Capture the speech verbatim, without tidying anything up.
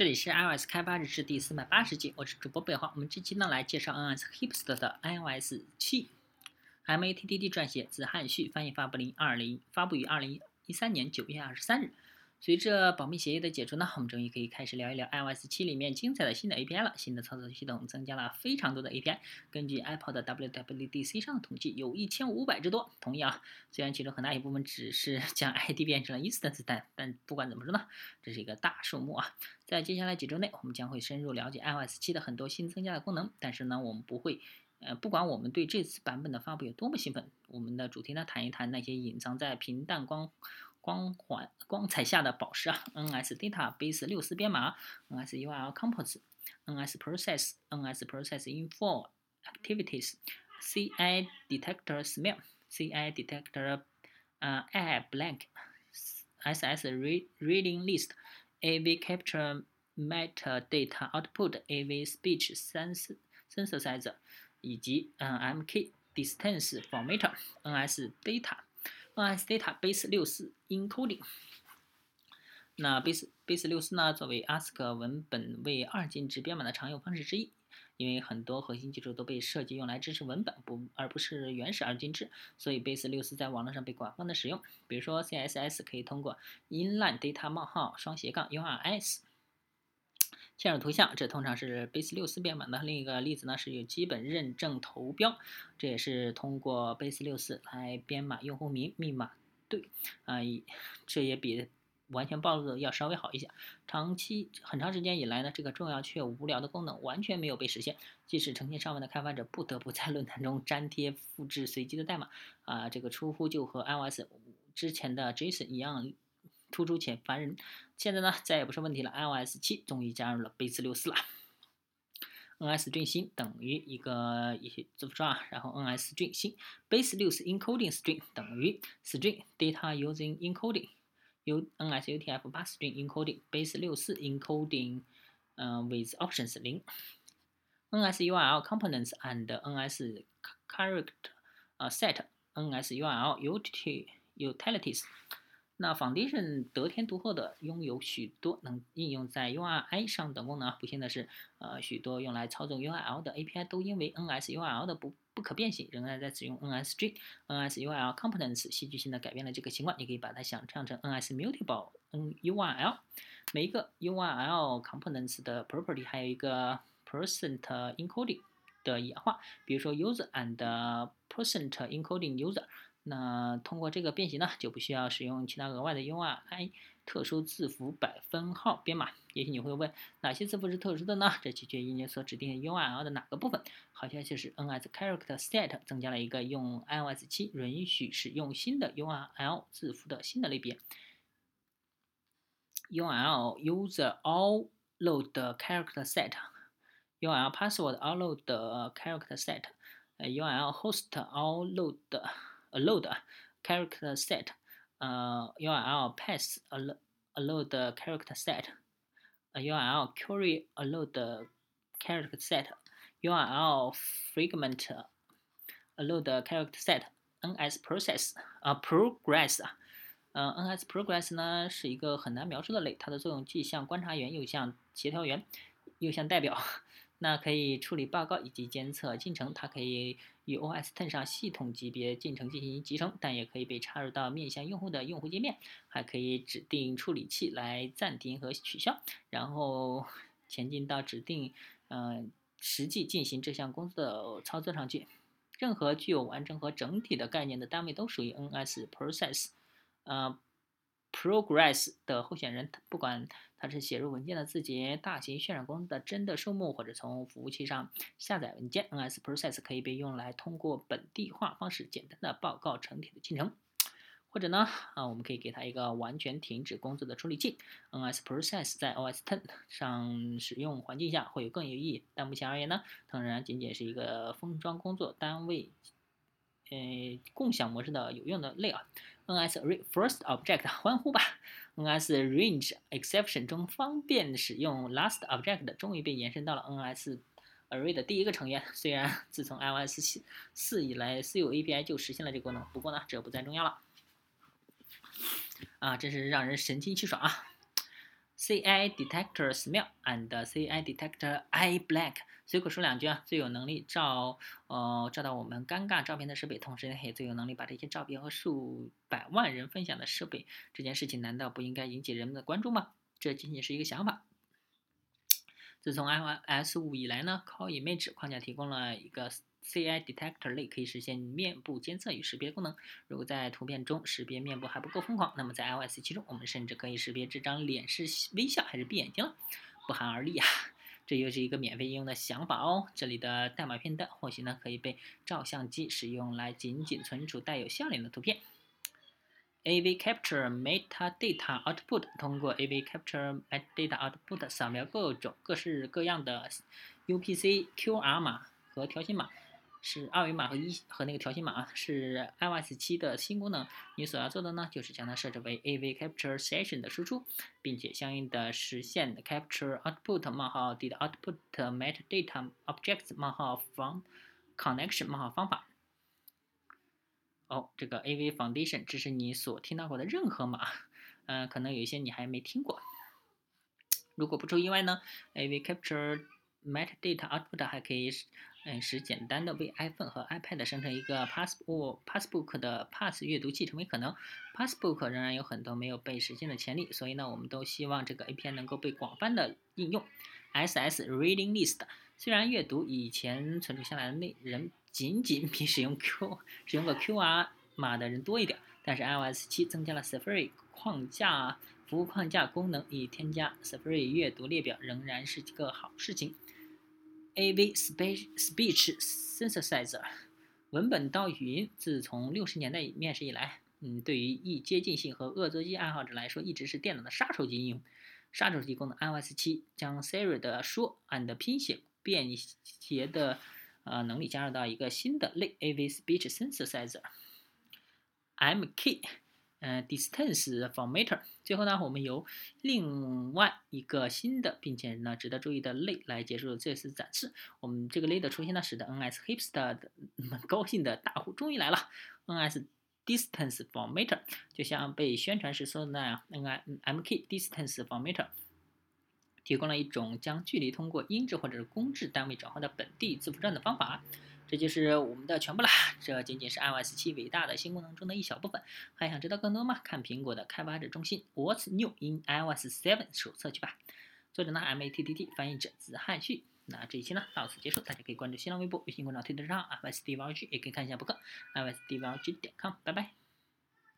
这里是 iOS 开发日志第四百八十集，我是主播北华。我们这期呢来介绍 NSHipster 的 iOS 七 M A T T D 撰写，自汉序翻译发布零二零，发布于二零一三年九月二十三日。随着保密协议的解除呢，我们终于可以开始聊一聊 iOS 七 里面精彩的新的 A P I 了。新的操作系统增加了非常多的 A P I， 根据 Apple 的 W W D C 上的统计，有一千五百之多。同意啊，虽然其中很大一部分只是将 I D 变成了 Instance， 但但不管怎么说呢，这是一个大数目啊。在接下来几周内，我们将会深入了解 iOS 七 的很多新增加的功能，但是呢，我们不会。呃，不管我们对这次版本的发布有多么兴奋，我们的主题呢，谈一谈那些隐藏在平淡光光环光彩下的宝石啊 ，NSDataBase 六四 编码 ，NSURLComponents、NSProcess、NSProcessInfo Activities、CIDetector Smell、CIDetector 呃 Air Blank、SSReadingList、AVCaptureMetaDataOutput、AVSpeechSynthesizer。以及 M K DistanceFormatter、NSData、NSDataBase 六四 Encoding。那 Base 六四 呢，作为 A S C I I 文本为二进制编码的常用方式之一。因为很多核心技术都被设计用来支持文本，不而不是原始二进制，所以 Base 六四 在网络上被广泛的使用。比如说 C S S 可以通过 inline data 冒号双斜杠 U R S。嵌入图像，这通常是 Base 六四 编码的。另一个例子呢是有基本认证投标，这也是通过 Base 六四 来编码用户名、密码对，啊、呃，这也比完全暴露的要稍微好一些。长期很长时间以来呢，这个重要却无聊的功能完全没有被实现，即使成千上万的开发者不得不在论坛中粘贴复制随机的代码，啊、呃，这个出乎就和 iOS 之前的 JSON 一样。突出且烦人。现在呢，再也不是问题了。iOS 七终于加入了 Base 六四 了。N S string 新等于一个字符串，然后 N S string 新 Base 六四 encoding string 等于 string data using encoding N S U T F 八 string encoding Base 六四 encoding 呃 with options 零 N S U R L Components and N S Character Set N S U R L Utilities。那 Foundation 得天独厚的拥有许多能应用在 U R I 上的功能啊，不幸的是，呃，许多用来操纵 U R L 的 A P I 都因为 N S U R L 的不不可变性，仍然在使用 N S String、N S U R L Components， 戏剧性的改变了这个情况。你可以把它想象成 N S Mutable U R L， 每一个 U R L Components 的 Property 还有一个 Percent Encoding 的演化，比如说 User and Percent Encoding User。那通过这个变形呢，就不需要使用其他额外的 U R I 特殊字符百分号编码。也许你会问，哪些字符是特殊的呢？这取决于你所指定 U R L 的哪个部分。好消息是 ，NSCharacterSet 增加了一个用 iOS 七允许使用新的 U R L 字符的新的类别 ：URLUserAllowedCharacterSet、URLPasswordAllowedCharacterSet、URLHostAllowedCharacterSet， 呃 ，URLPasswordAllowedCharacterSet， URLQueryAllowedCharacterSet， URLFragmentAllowedCharacterSet， NSProgress 啊 ，Progress 啊，呃 ，NSProgress 呢是一个很难描述的类，它的作用既像观察员，又像协调员，又像代表。那可以处理报告以及监测进程，它可以与 O S 十 上系统级别进程进行集成，但也可以被插入到面向用户的用户界面，还可以指定处理器来暂停和取消，然后前进到指定呃实际进行这项工作的操作上去。任何具有完整和整体的概念的单位都属于 NSProcess， 呃 Progress 的候选人，不管它是写入文件的字节、大型渲染工具的真的数目，或者从服务器上下载文件。NSProcess 可以被用来通过本地化方式简单的报告整体的进程，或者呢，啊，我们可以给它一个完全停止工作的处理器。NSProcess 在 O S 十 上使用环境下会有更有意义，但目前而言呢，它仍然仅仅是一个封装工作单位。呃，共享模式的有用的类啊 ，NSArray First Object， 欢呼吧 ！NSRange Exception 中方便使用 Last Object 终于被延伸到了 NSArray 的第一个成员。虽然自从 iOS 四以来，私有 A P I 就实现了这个功能，不过呢，这不再重要了。啊，真是让人神清气爽啊！ CIDetector smell and CIDetector eye black。 随口说两句啊，最有能力照呃照到我们尴尬照片的设备，同时呢也最有能力把这些照片和数百万人分享的设备，这件事情难道不应该引起人们的关注吗？这仅仅是一个想法。自从 iOS 五以来呢 ，CoreImage 框架提供了一个 CIDetector 类可以实现面部监测与识别功能。如果在图片中识别面部还不够疯狂，那么在 iOS 七中，我们甚至可以识别这张脸是微笑还是闭眼睛了，不寒而栗啊！这又是一个免费应用的想法哦。这里的代码片段或许呢可以被照相机使用来仅仅存储带有笑脸的图片。AVCaptureMetaDataOutput 通过 AVCaptureMetaDataOutput 扫描各种各式各样的 U P C Q R 码和条形码，是二维码和一和那个条形码啊，是 iOS 七的新功能。你所要做的呢，就是将它设置为 AVCaptureSession 的输出，并且相应的实现 CaptureOutput 冒号 DidOutput MattData Objects 冒号 From Connection 冒号方法。哦，这个 AVFoundation 这是你所听到过的任何码，嗯、呃，可能有一些你还没听过。如果不出意外呢 ，AVCaptureMetaDataOutput 还可以嗯使简单的为 iPhone 和 iPad 生成一个 Passbook Passbook 的 Pass 阅读器成为可能。Passbook 仍然有很多没有被实现的潜力，所以呢，我们都希望这个 A P I 能够被广泛的应用。SSReadingList 虽然阅读以前存储下来的内容仅仅比使用 Q 使用个 Q R 码的人多一点，但是 iOS 七增加了 Safari 框架服务框架功能，以添加 Safari 阅读列表，仍然是一个好事情。AVSpeechSynthesizer 文本到语音，自从六十年代面世以来，嗯，对于易接近性和恶作剧爱好者来说，一直是电脑的杀手级应用。杀手级功能 iOS 七将 Siri 的说 and 拼写便携的呃，能力加入到一个新的类 AVSpeechSynthesizer M K DistanceFormatter。 最后呢，我们由另外一个新的并且呢值得注意的类来结束这次展示。我们这个类的出现呢，使得 NSHipster 们高兴的大呼终于来了。 NSDistanceFormatter 就像被宣传时说的那样， MKDistanceFormatter提供了一种将距离通过英制或者是公制单位转换到本地字符串的方法。这就是我们的全部啦，这仅仅是 iOS 七伟大的新功能中的一小部分。还想知道更多吗？看苹果的开发者中心 What's New in iOS 七 手册去吧。作者呢 M A T T D， 翻译者子汉旭。那这一期呢到此结束，大家可以关注新浪微博、微信公众号、推特上 iOSDVLG， 也可以看一下博客 iOSDVLG 点 com， 拜拜。